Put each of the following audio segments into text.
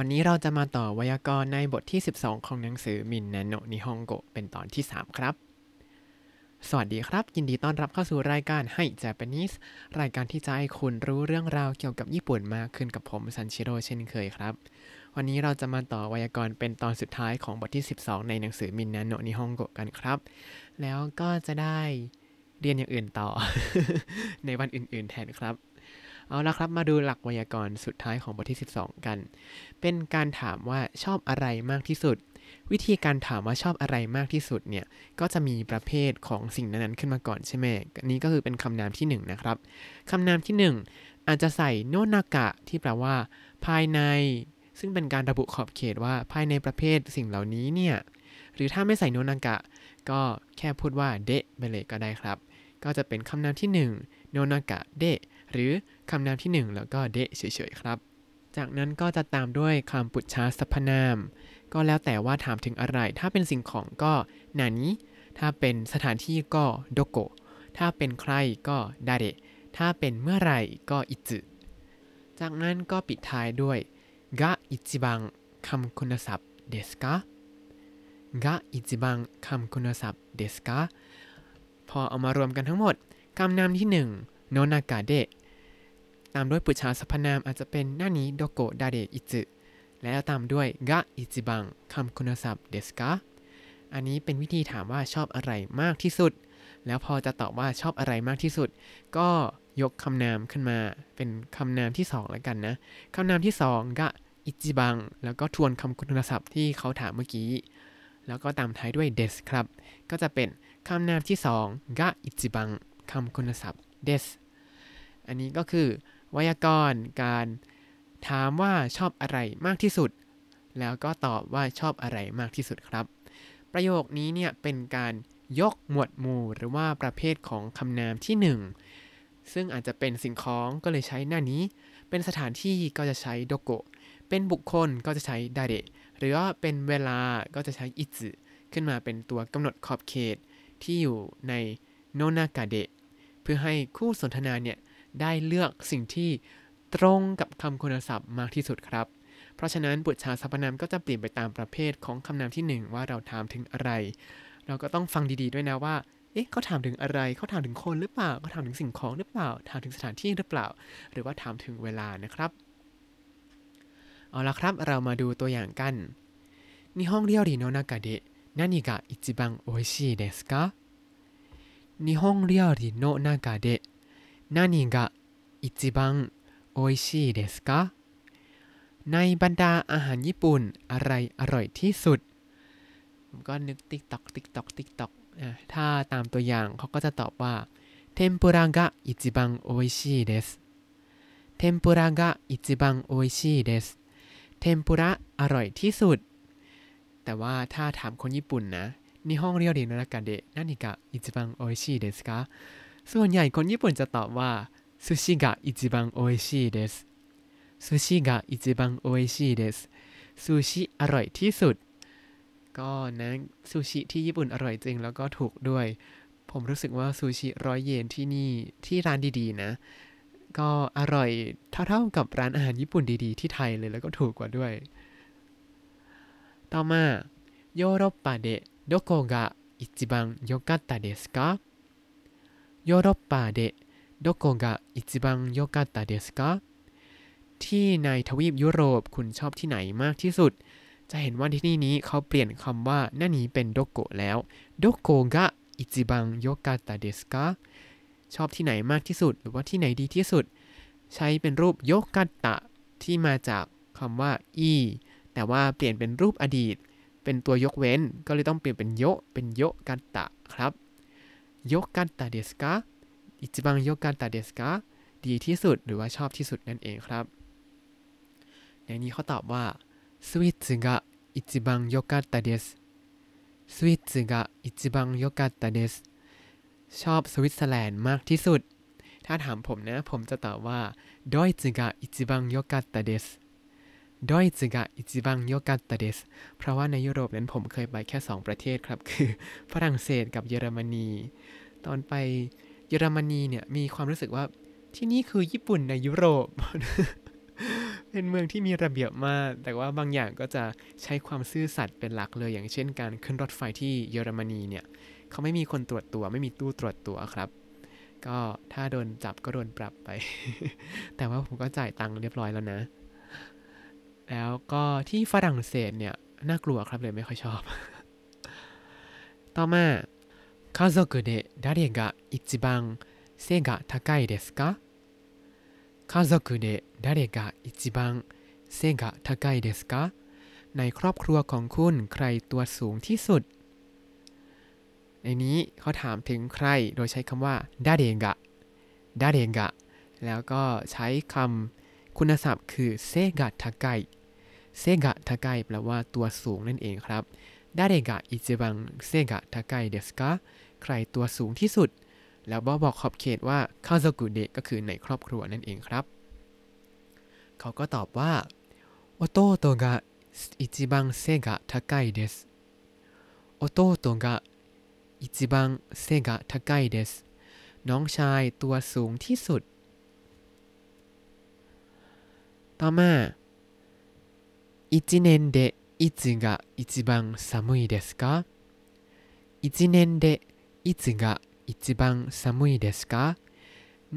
วันนี้เราจะมาต่อไวยากรณ์ในบทที่12ของหนังสือมินนาโนะนิฮงโกะเป็นตอนที่3ครับสวัสดีครับยินดีต้อนรับเข้าสู่รายการให้เจแปนิสรายการที่จะให้คุณรู้เรื่องราวเกี่ยวกับญี่ปุ่นมากขึ้นกับผมซันชิโร่เช่นเคยครับวันนี้เราจะมาต่อไวยากรณ์เป็นตอนสุดท้ายของบทที่12ในหนังสือมินนาโนะนิฮงโกะกันครับแล้วก็จะได้เรียนอย่างอื่นต่อ ในวันอื่นๆแทนครับเอาละครับมาดูหลักไวยากรณ์สุดท้ายของบทที่12กันเป็นการถามว่าชอบอะไรมากที่สุดวิธีการถามว่าชอบอะไรมากที่สุดเนี่ยก็จะมีประเภทของสิ่งนั้นๆขึ้นมาก่อนใช่ไหมอันนี้ก็คือเป็นคำนามที่1นะครับคำนามที่1อาจจะใส่โนนากะที่แปลว่าภายในซึ่งเป็นการระบุขอบเขตว่าภายในประเภทสิ่งเหล่านี้เนี่ยหรือถ้าไม่ใส่โนนากะก็แค่พูดว่าเดะไปเลยก็ได้ครับก็จะเป็นคำนามที่1โนนากะเดะหรือคำนามที่1แล้วก็เดะเฉยๆครับจากนั้นก็จะตามด้วยคำปุจฉาสรรพนามก็แล้วแต่ว่าถามถึงอะไรถ้าเป็นสิ่งของก็นานิถ้าเป็นสถานที่ก็โดโกถ้าเป็นใครก็ดาเระถ้าเป็นเมื่อไหร่ก็อิจุจากนั้นก็ปิดท้ายด้วยกะอิจิบังคำคุณศัพท์เดสกะกะอิจิบังคำคุณศัพท์เดสกะพอเอามารวมกันทั้งหมดคำนามที่1โนนากาเดะตามด้วยปุจฉาสรรพนามอาจจะเป็นนานิโดโกดาเดะอิจุและตามด้วยกะอิจิบังคำคุณศัพท์เดสกะอันนี้เป็นวิธีถามว่าชอบอะไรมากที่สุดแล้วพอจะตอบว่าชอบอะไรมากที่สุดก็ยกคำนามขึ้นมาเป็นคำนามที่2แล้วกันนะคำนามที่2กะอิจิบังแล้วก็ทวนคำคุณศัพท์ที่เขาถามเมื่อกี้แล้วก็ตามท้ายด้วยเดสครับก็จะเป็นคำนามที่2กะอิจิบังคำคุณศัพท์เดสอันนี้ก็คือไวยากรณ์การถามว่าชอบอะไรมากที่สุดแล้วก็ตอบว่าชอบอะไรมากที่สุดครับประโยคนี้เนี่ยเป็นการยกหมวดหมู่หรือว่าประเภทของคำนามที่1ซึ่งอาจจะเป็นสิ่งของก็เลยใช้หน้านี้เป็นสถานที่ก็จะใช้โดโกเป็นบุคคลก็จะใช้ดาเดะหรือว่าเป็นเวลาก็จะใช้อิจุขึ้นมาเป็นตัวกำหนดขอบเขตที่อยู่ในโนนากาเดะเพื่อให้คู่สนทนาเนี่ยได้เลือกสิ่งที่ตรงกับคำคุณศัพท์มากที่สุดครับเพราะฉะนั้นปุจฉาสรรพนามก็จะเปลี่ยนไปตามประเภทของคำนามที่1ว่าเราถามถึงอะไรเราก็ต้องฟังดีๆด้วยนะว่าเอ๊ะเขาถามถึงอะไรเขาถามถึงคนหรือเปล่าเขาถามถึงสิ่งของหรือเปล่าถามถึงสถานที่หรือเปล่าหรือว่าถามถึงเวลานะครับเอาละครับเรามาดูตัวอย่างกันนิฮงเรียวริโนนากาเดะนานิกะอิจิบังโออิชิเดสกะ日本料理の中で何が一番美味しいですか？ในบรรดาอาหารญี่ปุ่นอะไรอร่อยที่สุดผมก็นึกติ๊กต๊อกติ๊กต๊อกติ๊กต๊อกถ้าตามตัวอย่างเขาก็จะตอบว่าเทมปุระが一番美味しいですเทมปุระが一番美味しいですเทมปุระอร่อยที่สุดแต่ว่าถ้าถามคนญี่ปุ่นนะนิฮงเรียวริโนนากาเดะนานิกะอิจิบังโออิชิเดสกะส่วนใหญ่คนญี่ปุ่นจะตอบว่าซูชิกะอิจิบังโออิชิเดสซูชิกะอิจิบังโออิชิเดสซูชิอร่อยที่สุดก็นะซูชิที่ญี่ปุ่นอร่อยจริงแล้วก็ถูกด้วยผมรู้สึกว่าซูชิ100 เยนที่นี่ที่ร้านดีๆนะก็อร่อยเท่าๆกับร้านอาหารญี่ปุ่นดีๆที่ไทยเลยแล้วก็ถูกกว่าด้วยต่อมาโยโรปปาเดะどこが一番良かったですか？ヨーロッパでどこが一番良かったですか？ที่ในทวีปยุโรปคุณชอบที่ไหนมากที่สุดจะเห็นว่าที่นี่นี้เขาเปลี่ยนคำว่านานิเป็นโดโกะแล้วโดโกะが一番良かったですかชอบที่ไหนมากที่สุดหรือว่าที่ไหนดีที่สุดใช้เป็นรูปโยกัตตะที่มาจากคำว่าอีแต่ว่าเปลี่ยนเป็นรูปอดีตเป็นตัวยกเว้นก็เลยต้องเปลี่ยนเป็นโยเป็นโยกัตตะครับโยกัตตะเดสกะอิจิบังโยกัตตะเดสกะดีที่สุดหรือว่าชอบที่สุดนั่นเองครับในนี้เขาตอบว่าสวิตสึกะอิจิบังโยกัตตะเดสสวิตสึกะอิจิบังโยกัตตะเดสชอบสวิตเซอร์แลนด์มากที่สุดถ้าถามผมนะผมจะตอบว่าดอยสึกะอิจิบังโยกัตตะเดสดอยจิกะอิจิบังโยกัตตะเดสเพราะว่าในยุโรปนั้นผมเคยไปแค่2ประเทศครับคือฝรั่งเศสกับเยอรมนีตอนไปเยอรมนีเนี่ยมีความรู้สึกว่าที่นี่คือญี่ปุ่นในยุโรป เ เป็นเมืองที่มีระเบียบมากแต่ว่าบางอย่างก็จะใช้ความซื่อสัตย์เป็นหลักเลยอย่างเช่นการขึ้นรถไฟที่เยอรมนีเนี่ยเขาไม่มีคนตรวจตัวไม่มีตู้ตรวจตัวครับก็ถ้าโดนจับก็โดนปรับไป แต่ว่าผมก็จ่ายตังค์เรียบร้อยแล้วนะแล้วก็ที่ฝรั่งเศสเนี่ยน่ากลัวครับเลยไม่ค่อยชอบ ต่อมา家族で誰が一番背が高いですか家族で誰が一番背が高いですかในครอบครัวของคุณใครตัวสูงที่สุดในนี้เขาถามถึงใครโดยใช้คำว่าดาเดงะดาเดงะแล้วก็ใช้คำคุณศัพท์คือเซกะทาไกเซกะทาไกแปลว่าตัวสูงนั่นเองครับดาเดงะอิจิบังเซกะทาไกเดสกะใครตัวสูงที่สุดแล้วบอกขอบเขตว่าคาโซกุเดะก็คือในครอบครัวนั่นเองครับเขาก็ตอบว่าโอโตโตกะอิจิบังเซกะทาไกเดสโอโตโตกะ一番背が高いですน้องชายตัวสูงที่สุดต่อมา1年でいつが一番寒いですか1年でいつが一番寒いですか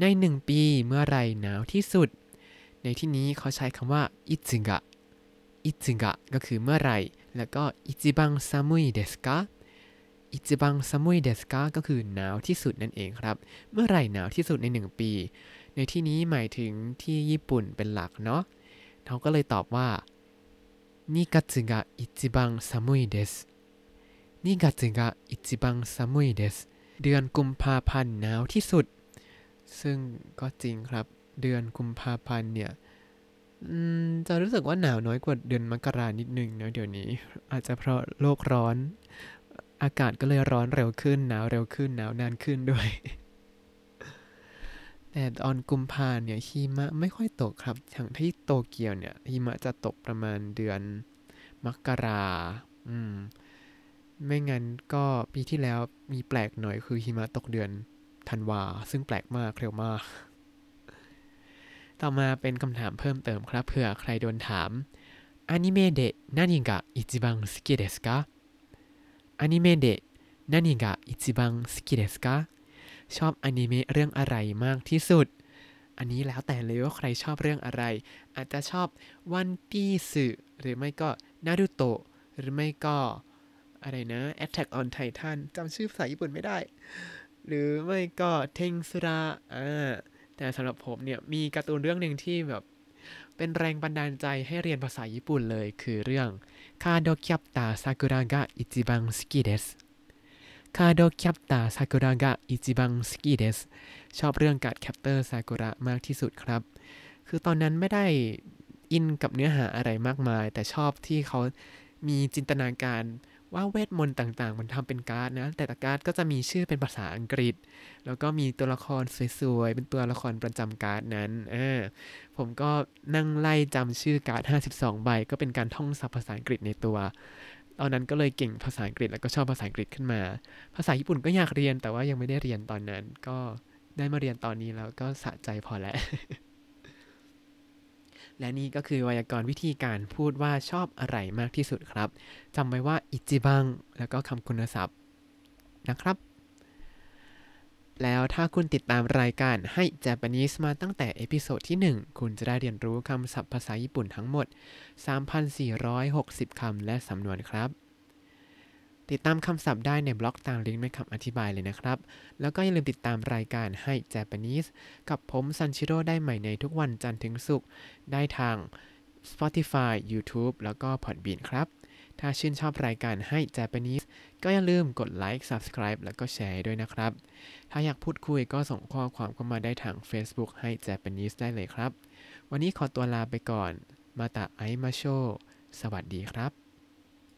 ใน1ปีเมื่อไรหนาวที่สุดในที่นี้เขาใช้คำว่าいつがいつがก็คือเมื่อไรแล้วก็一番寒いですかอิจิบังซามุยเดสกาก็คือหนาวที่สุดนั่นเองครับเมื่อไหร่หนาวที่สุดใน1ปีในที่นี้หมายถึงที่ญี่ปุ่นเป็นหลักเนาะเขาก็เลยตอบว่านิกัตสึกะอิจิบังซามุยเดสนิกัตสึกะอิจิบังซามุยเดสเดือนกุมภาพันธ์หนาวที่สุดซึ่งก็จริงครับเดือนกุมภาพันธ์เนี่ยจะรู้สึกว่าหนาวน้อยกว่าเดือนมกรานิดนึงเนาะเดี๋ยวนี้อาจจะเพราะโลกร้อนอากาศก็เลยร้อนเร็วขึ้นหนาวเร็วขึ้นหนาวนานขึ้นด้วย แต่ตอนกุมภาเนี่ยหิมะไม่ค่อยตกครับอย่างที่โตเกียวเนี่ยหิมะจะตกประมาณเดือนมกราไม่งั้นก็ปีที่แล้วมีแปลกหน่อยคือหิมะตกเดือนธันวาซึ่งแปลกมากเร็วมากต่อมาเป็นคำถามเพิ่มเติมครับเผื่อใครโดนถามอนิเมะเดะนานิกะอิจิบังสุกิเดสกะอนิเมะเดะนานิกะอิจิบังสุกิเดสกะชอบอนิเมะเรื่องอะไรมากที่สุดอันนี้แล้วแต่เลยว่าใครชอบเรื่องอะไรอาจจะชอบวันปีสึหรือไม่ก็นารูโตะหรือไม่ก็อะไรนะ Attack on Titan จำชื่อภาษาญี่ปุ่นไม่ได้หรือไม่ก็เทงซุระแต่สำหรับผมเนี่ยมีการ์ตูนเรื่องนึงที่แบบเป็นแรงบันดาลใจให้เรียนภาษาญี่ปุ่นเลยคือเรื่อง Cardcaptor Sakura ga ichiban suki desu Cardcaptor Sakura ga ichiban suki desu ชอบเรื่อง Cardcaptor Sakura มากที่สุดครับคือตอนนั้นไม่ได้อินกับเนื้อหาอะไรมากมายแต่ชอบที่เขามีจินตนาการว่าเวทมนต์ต่างๆมันทำเป็นการ์ดนะแต่ละการ์ดก็จะมีชื่อเป็นภาษาอังกฤษแล้วก็มีตัวละครสวยๆเป็นตัวละครประจำการ์ดนั้นผมก็นั่งไล่จำชื่อการ์ด52ใบก็เป็นการท่องศัพท์ภาษาอังกฤษในตัวตอนนั้นก็เลยเก่งภาษาอังกฤษแล้วก็ชอบภาษาอังกฤษขึ้นมาภาษาญี่ปุ่นก็อยากเรียนแต่ว่ายังไม่ได้เรียนตอนนั้นก็ได้มาเรียนตอนนี้แล้วก็สะใจพอแล้ว และนี่ก็คือไวยากรณ์วิธีการพูดว่าชอบอะไรมากที่สุดครับจำไว้ว่าอิจิบังแล้วก็คำคุณศัพท์นะครับแล้วถ้าคุณติดตามรายการให้ Japanese มาตั้งแต่เอพิโซดที่1คุณจะได้เรียนรู้คำศัพท์ภาษาญี่ปุ่นทั้งหมด 3,460 คำและสำนวนครับติดตามคำศัพท์ได้ในบล็อกตามลิงก์ในคำอธิบายเลยนะครับแล้วก็อย่าลืมติดตามรายการให้ Japanese กับผมซันชิโร่ได้ใหม่ในทุกวันจันทร์ถึงศุกร์ได้ทาง Spotify YouTube แล้วก็ Podbean ครับถ้าชื่นชอบรายการให้ Japanese ก็อย่าลืมกดไลค์ Subscribe แล้วก็แชร์ด้วยนะครับถ้าอยากพูดคุยก็ส่งข้อความเข้ามาได้ทาง Facebook ให้ Japanese ได้เลยครับวันนี้ขอตัวลาไปก่อนมาตะไอมาโชสวัสดีครับ